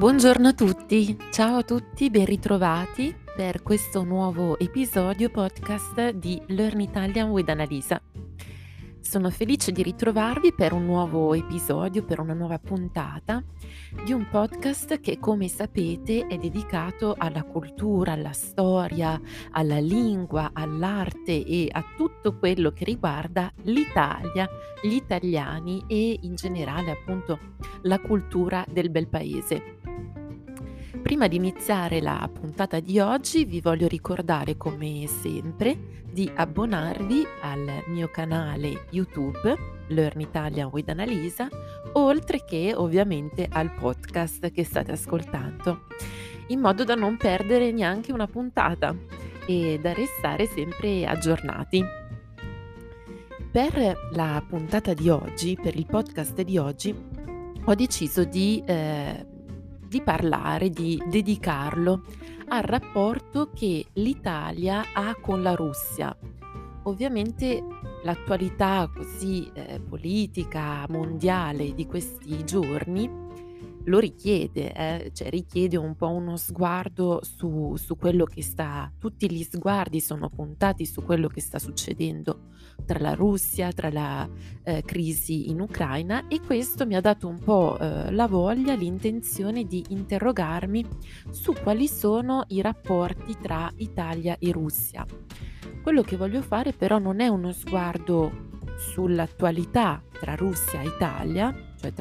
Buongiorno a tutti, ciao a tutti, ben ritrovati per questo nuovo episodio podcast di Learn Italian with Annalisa. Sono felice di ritrovarvi per un nuovo episodio, per una nuova puntata di un podcast che, come sapete, è dedicato alla cultura, alla storia, alla lingua, all'arte e a tutto quello che riguarda l'Italia, gli italiani e in generale appunto la cultura del bel paese. Prima di iniziare la puntata di oggi vi voglio ricordare, come sempre, di abbonarvi al mio canale YouTube Learn Italian with Annalisa, oltre che ovviamente al podcast che state ascoltando, in modo da non perdere neanche una puntata e da restare sempre aggiornati. Per la puntata di oggi, per il podcast di oggi, ho deciso di dedicarlo al rapporto che l'Italia ha con la Russia. Ovviamente l'attualità così politica mondiale di questi giorni lo richiede, richiede un po' uno sguardo su quello che sta, tutti gli sguardi sono puntati su quello che sta succedendo tra la Russia, tra la crisi in Ucraina, e questo mi ha dato un po' la voglia, l'intenzione di interrogarmi su quali sono i rapporti tra Italia e Russia. Quello che voglio fare però non è uno sguardo sull'attualità tra Russia e Italia, cioè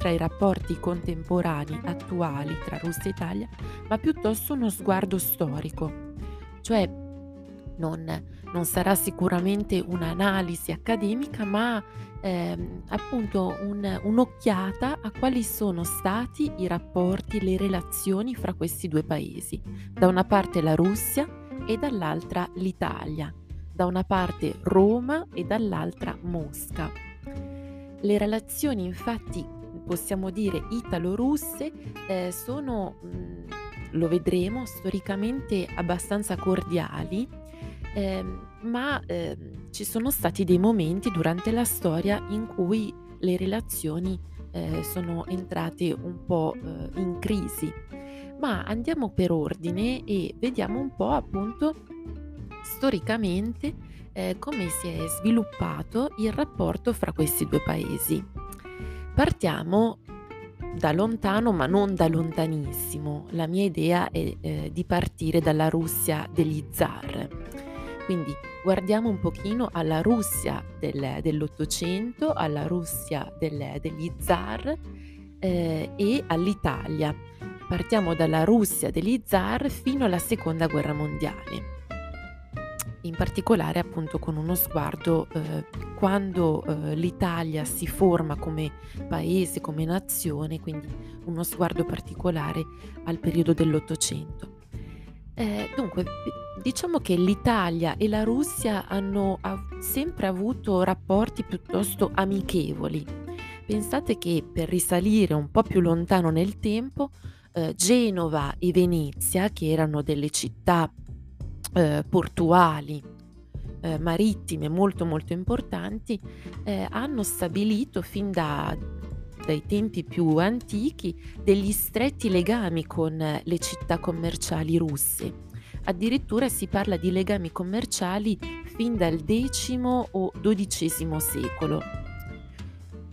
tra i rapporti contemporanei, attuali tra Russia e Italia, ma piuttosto uno sguardo storico, cioè non sarà sicuramente un'analisi accademica, ma appunto un'occhiata a quali sono stati i rapporti, le relazioni fra questi due paesi, da una parte la Russia e dall'altra l'Italia, da una parte Roma e dall'altra Mosca. Le relazioni, infatti, possiamo dire italo-russe, sono, lo vedremo, storicamente abbastanza cordiali, ma ci sono stati dei momenti durante la storia in cui le relazioni sono entrate un po' in crisi. Ma andiamo per ordine e vediamo un po' appunto storicamente come si è sviluppato il rapporto fra questi due paesi. Partiamo da lontano, ma non da lontanissimo. La mia idea è di partire dalla Russia degli zar. Quindi guardiamo un pochino alla Russia dell'Ottocento, alla Russia degli zar e all'Italia. Partiamo dalla Russia degli zar fino alla Seconda Guerra Mondiale. In particolare appunto con uno sguardo quando l'Italia si forma come paese, come nazione, quindi uno sguardo particolare al periodo dell'Ottocento. Dunque diciamo che l'Italia e la Russia hanno sempre avuto rapporti piuttosto amichevoli. Pensate che, per risalire un po' più lontano nel tempo, Genova e Venezia, che erano delle città portuali, marittime molto molto importanti, hanno stabilito fin dai tempi più antichi degli stretti legami con le città commerciali russe. Addirittura si parla di legami commerciali fin dal X o XII secolo.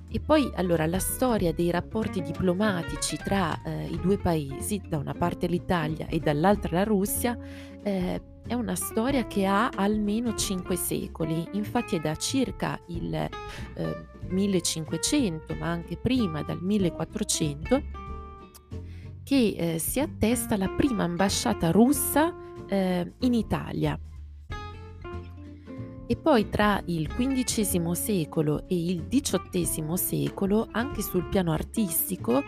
E poi allora la storia dei rapporti diplomatici tra i due paesi, da una parte l'Italia e dall'altra la Russia, è una storia che ha almeno 5 secoli, infatti è da circa il 1500, ma anche prima, dal 1400, che si attesta la prima ambasciata russa in Italia. E poi tra il XV secolo e il XVIII secolo, anche sul piano artistico,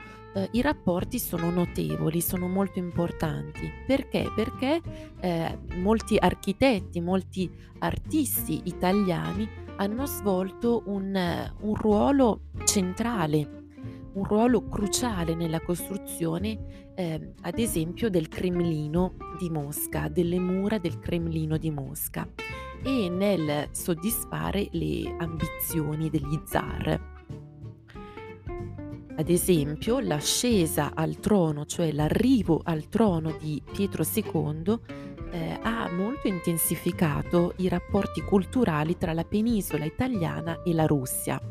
i rapporti sono notevoli, sono molto importanti. Perché? Perché molti architetti, molti artisti italiani hanno svolto un ruolo centrale, un ruolo cruciale nella costruzione, ad esempio, del Cremlino di Mosca, delle mura del Cremlino di Mosca, e nel soddisfare le ambizioni degli zar. Ad esempio, l'ascesa al trono, cioè l'arrivo al trono di Pietro II, ha molto intensificato i rapporti culturali tra la penisola italiana e la Russia.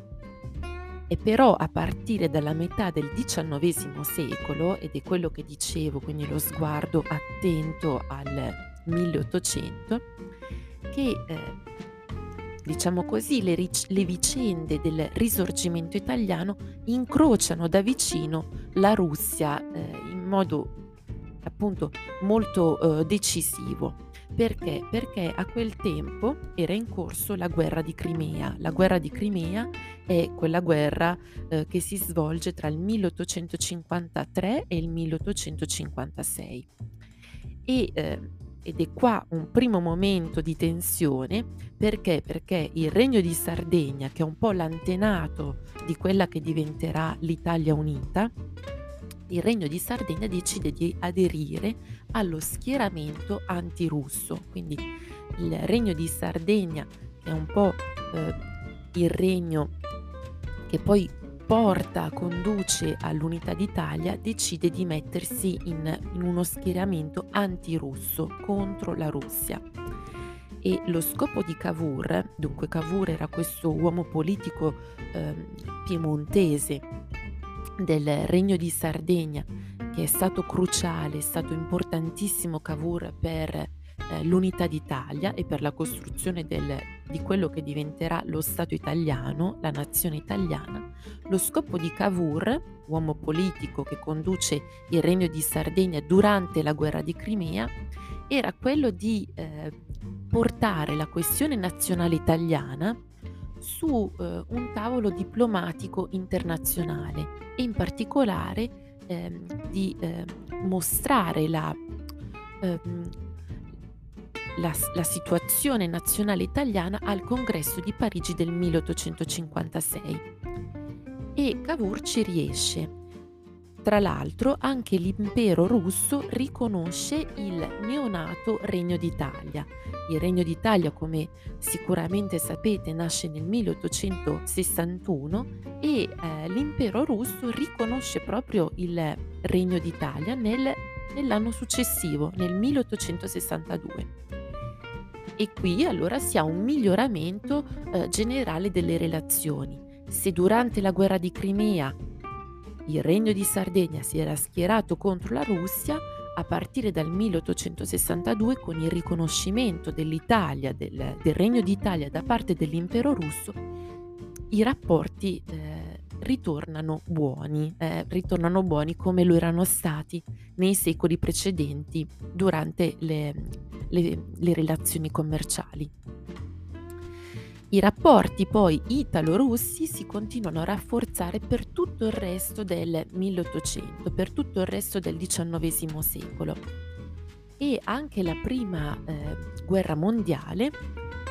E però a partire dalla metà del XIX secolo, ed è quello che dicevo, quindi lo sguardo attento al 1800, che diciamo così le vicende del risorgimento italiano incrociano da vicino la Russia in modo appunto molto decisivo. Perché? Perché a quel tempo era in corso la guerra di Crimea. La guerra di Crimea è quella guerra che si svolge tra il 1853 e il 1856 ed è qua un primo momento di tensione. Perché? Perché il Regno di Sardegna, che è un po' l'antenato di quella che diventerà l'Italia Unita, il Regno di Sardegna decide di aderire allo schieramento antirusso. Quindi il Regno di Sardegna è un po' il regno che poi conduce all'unità d'Italia, decide di mettersi in uno schieramento antirusso contro la Russia. E lo scopo di Cavour, dunque Cavour era questo uomo politico piemontese del Regno di Sardegna, che è stato cruciale, è stato importantissimo Cavour per l'unità d'Italia e per la costruzione di quello che diventerà lo Stato italiano, la nazione italiana. Lo scopo di Cavour, uomo politico che conduce il Regno di Sardegna durante la guerra di Crimea, era quello di portare la questione nazionale italiana su un tavolo diplomatico internazionale e in particolare di mostrare la situazione nazionale italiana al congresso di Parigi del 1856, e Cavour ci riesce. Tra l'altro anche l'impero russo riconosce il neonato Regno d'Italia. Il Regno d'Italia, come sicuramente sapete, nasce nel 1861 e l'impero russo riconosce proprio il Regno d'Italia nell'anno successivo, nel 1862. E qui allora si ha un miglioramento generale delle relazioni. Se durante la guerra di Crimea il Regno di Sardegna si era schierato contro la Russia, a partire dal 1862, con il riconoscimento dell'Italia, del Regno d'Italia da parte dell'impero russo, i rapporti ritornano buoni come lo erano stati nei secoli precedenti durante le relazioni commerciali. I rapporti poi italo-russi si continuano a rafforzare per tutto il resto del 1800, per tutto il resto del XIX secolo, e anche la prima guerra mondiale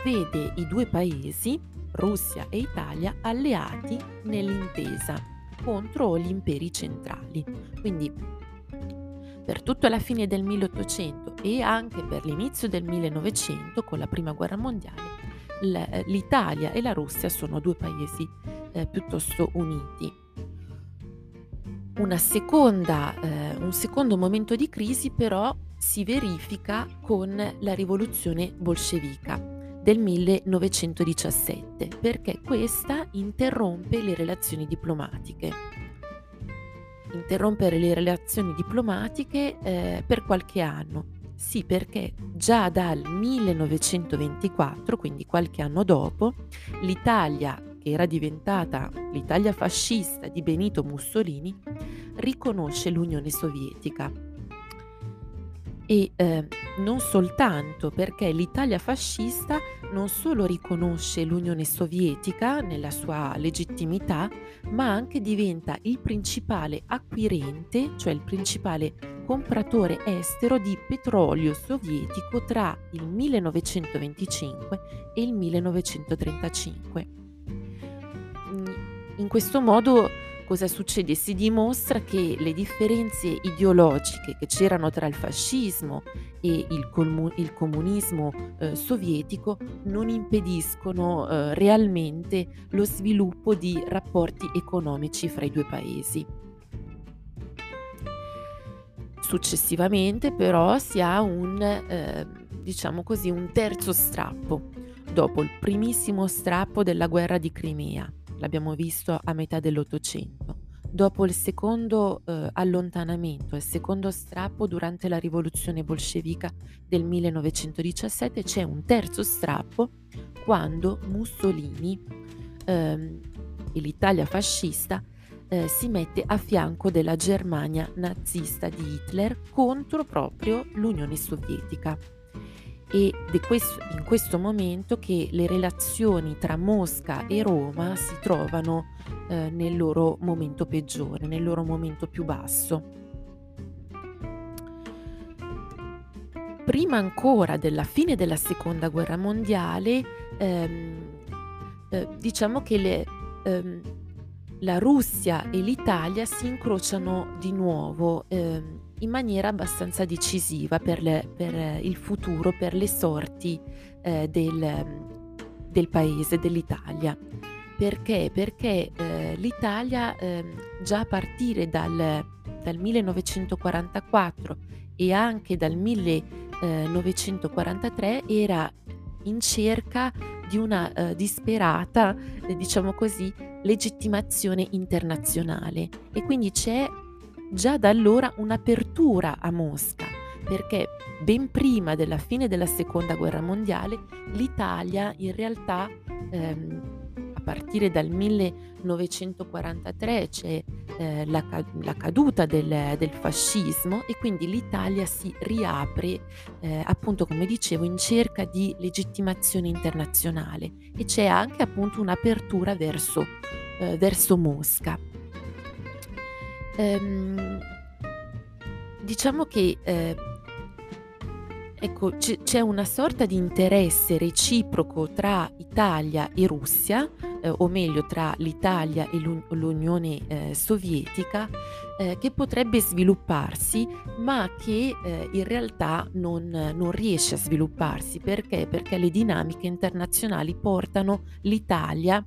vede i due paesi, Russia e Italia, alleati nell'intesa contro gli imperi centrali. Quindi per tutta la fine del 1800 e anche per l'inizio del 1900, con la prima guerra mondiale, l'Italia e la Russia sono due paesi piuttosto uniti. Un secondo momento di crisi però si verifica con la rivoluzione bolscevica del 1917, perché questa interrompe le relazioni diplomatiche. Interrompere le relazioni diplomatiche per qualche anno. Sì, perché già dal 1924, quindi qualche anno dopo, l'Italia, che era diventata l'Italia fascista di Benito Mussolini, riconosce l'Unione Sovietica. E non soltanto, perché l'Italia fascista non solo riconosce l'Unione Sovietica nella sua legittimità, ma anche diventa il principale acquirente, cioè il principale compratore estero di petrolio sovietico tra il 1925 e il 1935. In questo modo Cosa succede? Si dimostra che le differenze ideologiche che c'erano tra il fascismo e il comunismo sovietico non impediscono realmente lo sviluppo di rapporti economici fra i due paesi. Successivamente però si ha un terzo strappo, dopo il primissimo strappo della guerra di Crimea, l'abbiamo visto a metà dell'Ottocento, dopo il secondo allontanamento, il secondo strappo durante la rivoluzione bolscevica del 1917, c'è un terzo strappo quando Mussolini e l'Italia fascista si mette a fianco della Germania nazista di Hitler contro proprio l'Unione Sovietica. Ed è in questo momento che le relazioni tra Mosca e Roma si trovano nel loro momento peggiore, nel loro momento più basso. Prima ancora della fine della Seconda Guerra Mondiale, la Russia e l'Italia si incrociano di nuovo in maniera abbastanza decisiva per il futuro, per le sorti del paese, dell'Italia. Perché? Perché l'Italia già a partire dal 1944 e anche dal 1943 era in cerca di una disperata, legittimazione internazionale, e quindi c'è già da allora un'apertura a Mosca, perché ben prima della fine della Seconda Guerra Mondiale l'Italia in realtà a partire dal 1943 c'è la caduta del fascismo, e quindi l'Italia si riapre appunto, come dicevo, in cerca di legittimazione internazionale, e c'è anche appunto un'apertura verso Mosca. C'è una sorta di interesse reciproco tra Italia e Russia, o meglio tra l'Italia e l'Unione Sovietica, che potrebbe svilupparsi, ma che in realtà non riesce a svilupparsi. Perché? Perché le dinamiche internazionali portano l'Italia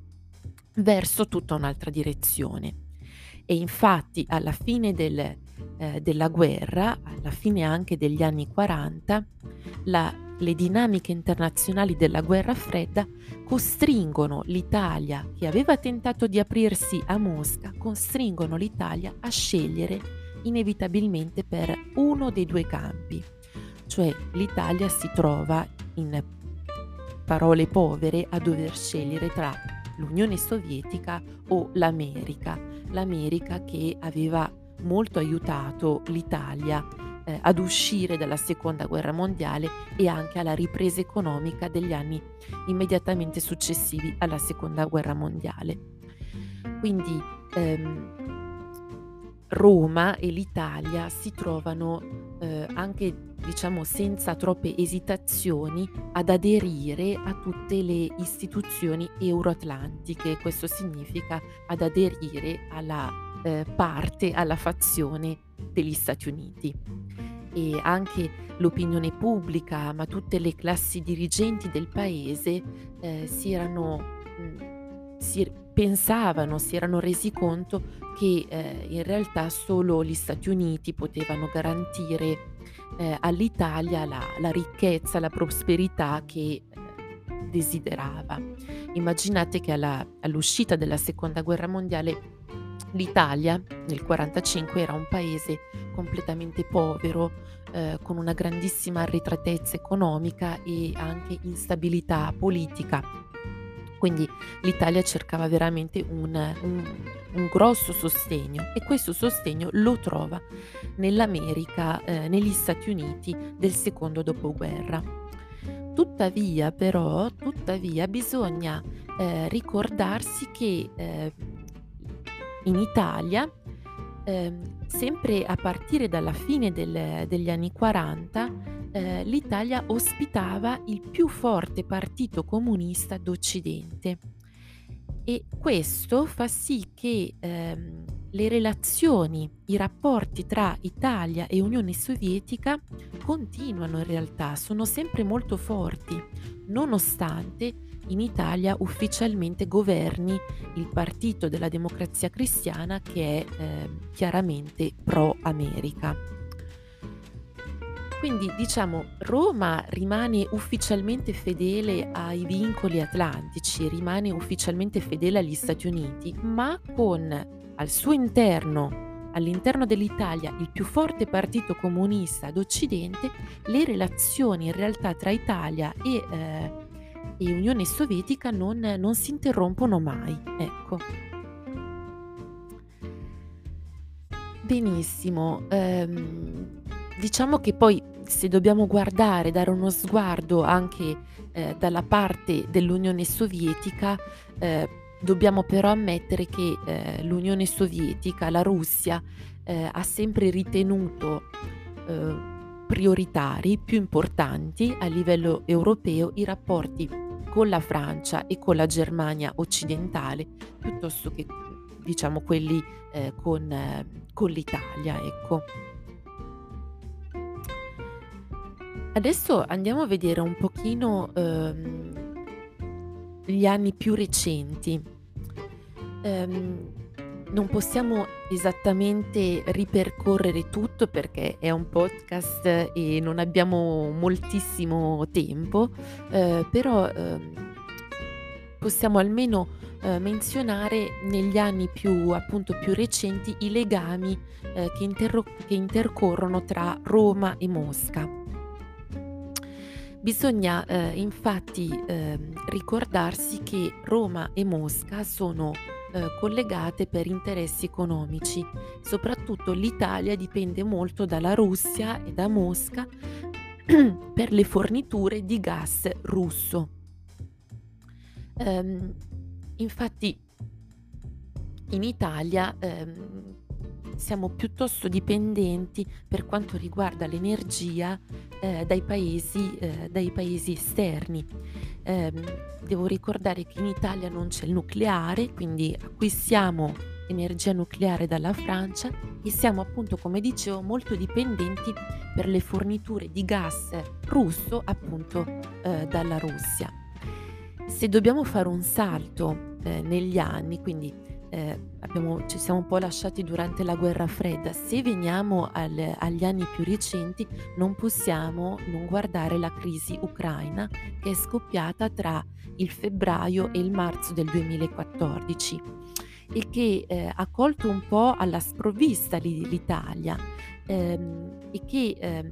verso tutta un'altra direzione. E infatti alla fine della guerra, alla fine anche degli anni 40, le dinamiche internazionali della guerra fredda costringono l'Italia, che aveva tentato di aprirsi a Mosca, costringono l'Italia a scegliere inevitabilmente per uno dei due campi. Cioè l'Italia si trova, in parole povere, a dover scegliere tra l'Unione Sovietica o l'America, che aveva molto aiutato l'Italia ad uscire dalla Seconda Guerra Mondiale e anche alla ripresa economica degli anni immediatamente successivi alla Seconda Guerra Mondiale. Quindi Roma e l'Italia si trovano anche senza troppe esitazioni ad aderire a tutte le istituzioni euroatlantiche. Questo significa ad aderire alla fazione degli Stati Uniti, e anche l'opinione pubblica, ma tutte le classi dirigenti del paese si erano resi conto che in realtà solo gli Stati Uniti potevano garantire all'Italia la ricchezza, la prosperità che desiderava. Immaginate che all'uscita della Seconda Guerra Mondiale l'Italia nel 1945 era un paese completamente povero, con una grandissima arretratezza economica e anche instabilità politica. Quindi l'Italia cercava veramente un grosso sostegno, e questo sostegno lo trova nell'America, negli Stati Uniti del secondo dopoguerra. Tuttavia bisogna ricordarsi che in Italia, sempre a partire dalla fine degli anni 40, l'Italia ospitava il più forte partito comunista d'Occidente, E questo fa sì che le relazioni, i rapporti tra Italia e Unione Sovietica continuano in realtà, sono sempre molto forti, nonostante in Italia ufficialmente governi il Partito della Democrazia Cristiana, che è chiaramente pro-America. Quindi diciamo Roma rimane ufficialmente fedele ai vincoli atlantici, rimane ufficialmente fedele agli Stati Uniti, ma con al suo interno, all'interno dell'Italia, il più forte partito comunista d'Occidente, le relazioni in realtà tra Italia e Unione Sovietica non si interrompono mai. Ecco. Benissimo. Diciamo che poi, se dobbiamo guardare, dare uno sguardo anche dalla parte dell'Unione Sovietica, dobbiamo però ammettere che l'Unione Sovietica, la Russia, ha sempre ritenuto prioritari, più importanti a livello europeo, i rapporti con la Francia e con la Germania occidentale, piuttosto che, diciamo, quelli con l'Italia, ecco. Adesso andiamo a vedere un pochino gli anni più recenti. Non possiamo esattamente ripercorrere tutto perché è un podcast e non abbiamo moltissimo tempo, però possiamo almeno menzionare negli anni più recenti i legami che intercorrono tra Roma e Mosca. Bisogna infatti ricordarsi che Roma e Mosca sono collegate per interessi economici. Soprattutto l'Italia dipende molto dalla Russia e da Mosca per le forniture di gas russo. Infatti in Italia siamo piuttosto dipendenti per quanto riguarda l'energia dai paesi esterni. Devo ricordare che in Italia non c'è il nucleare, quindi acquistiamo energia nucleare dalla Francia e siamo, appunto, come dicevo, molto dipendenti per le forniture di gas russo, appunto, dalla Russia. Se dobbiamo fare un salto negli anni, quindi ci siamo un po' lasciati durante la Guerra Fredda, se veniamo agli anni più recenti non possiamo non guardare la crisi ucraina, che è scoppiata tra il febbraio e il marzo del 2014 e che ha colto un po' alla sprovvista l'Italia e che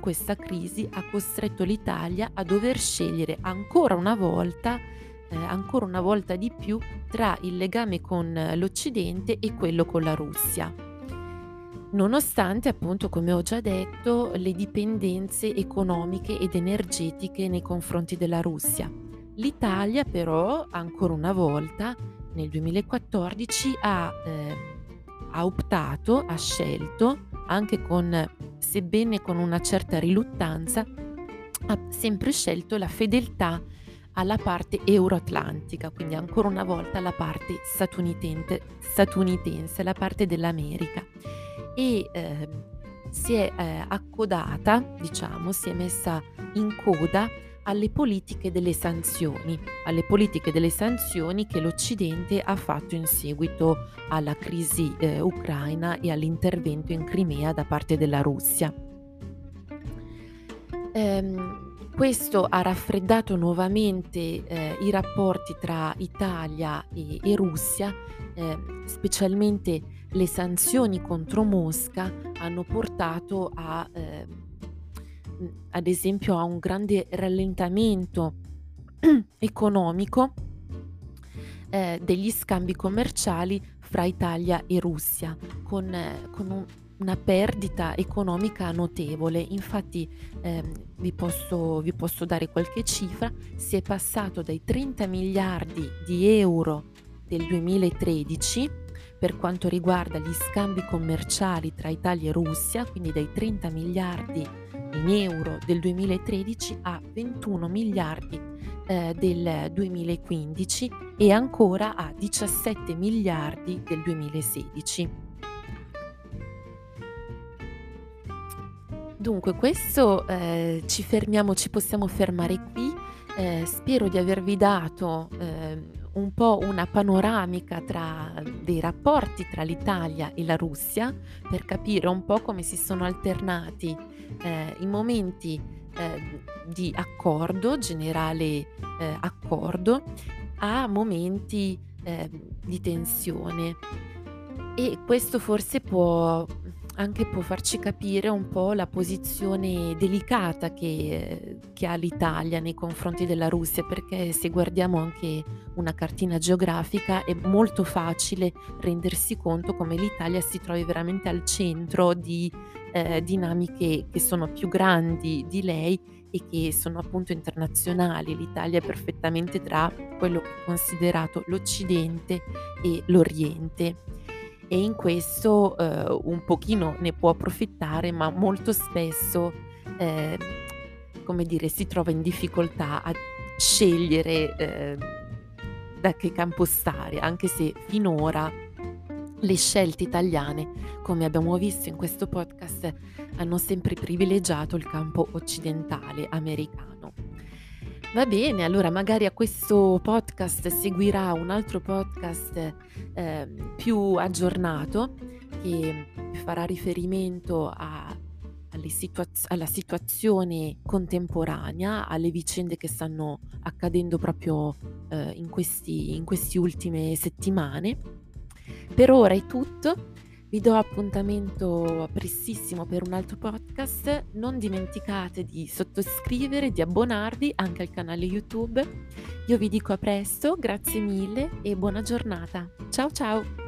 questa crisi ha costretto l'Italia a dover scegliere ancora una volta di più tra il legame con l'Occidente e quello con la Russia, nonostante, appunto, come ho già detto, le dipendenze economiche ed energetiche nei confronti della Russia. L'Italia però, ancora una volta, nel 2014 ha scelto, anche sebbene con una certa riluttanza, ha sempre scelto la fedeltà alla parte euroatlantica, quindi ancora una volta alla parte statunitense, la parte dell'America, e si è accodata, diciamo, si è messa in coda alle politiche delle sanzioni che l'Occidente ha fatto in seguito alla crisi ucraina e all'intervento in Crimea da parte della Russia. Questo ha raffreddato nuovamente i rapporti tra Italia e Russia, specialmente le sanzioni contro Mosca hanno portato ad esempio a un grande rallentamento economico degli scambi commerciali fra Italia e Russia, con una perdita economica notevole. Infatti vi posso dare qualche cifra: si è passato dai 30 miliardi di euro del 2013 per quanto riguarda gli scambi commerciali tra Italia e Russia, quindi dai 30 miliardi in euro del 2013 a 21 miliardi del 2015 e ancora a 17 miliardi del 2016. Dunque questo ci possiamo fermare qui, spero di avervi dato un po' una panoramica dei rapporti tra l'Italia e la Russia, per capire un po' come si sono alternati i momenti di accordo, generale accordo, a momenti di tensione, e questo forse può farci capire un po' la posizione delicata che ha l'Italia nei confronti della Russia, perché se guardiamo anche una cartina geografica è molto facile rendersi conto come l'Italia si trovi veramente al centro di dinamiche che sono più grandi di lei e che sono appunto internazionali. L'Italia è perfettamente tra quello che è considerato l'Occidente e l'Oriente. E in questo un pochino ne può approfittare, ma molto spesso si trova in difficoltà a scegliere da che campo stare, anche se finora le scelte italiane, come abbiamo visto in questo podcast, hanno sempre privilegiato il campo occidentale americano. Va bene, allora magari a questo podcast seguirà un altro podcast più aggiornato che farà riferimento alla situazione contemporanea, alle vicende che stanno accadendo proprio in queste ultime settimane. Per ora è tutto, vi do appuntamento prestissimo per un altro podcast, non dimenticate di sottoscrivere, di abbonarvi anche al canale YouTube. Io vi dico a presto, grazie mille e buona giornata. Ciao ciao!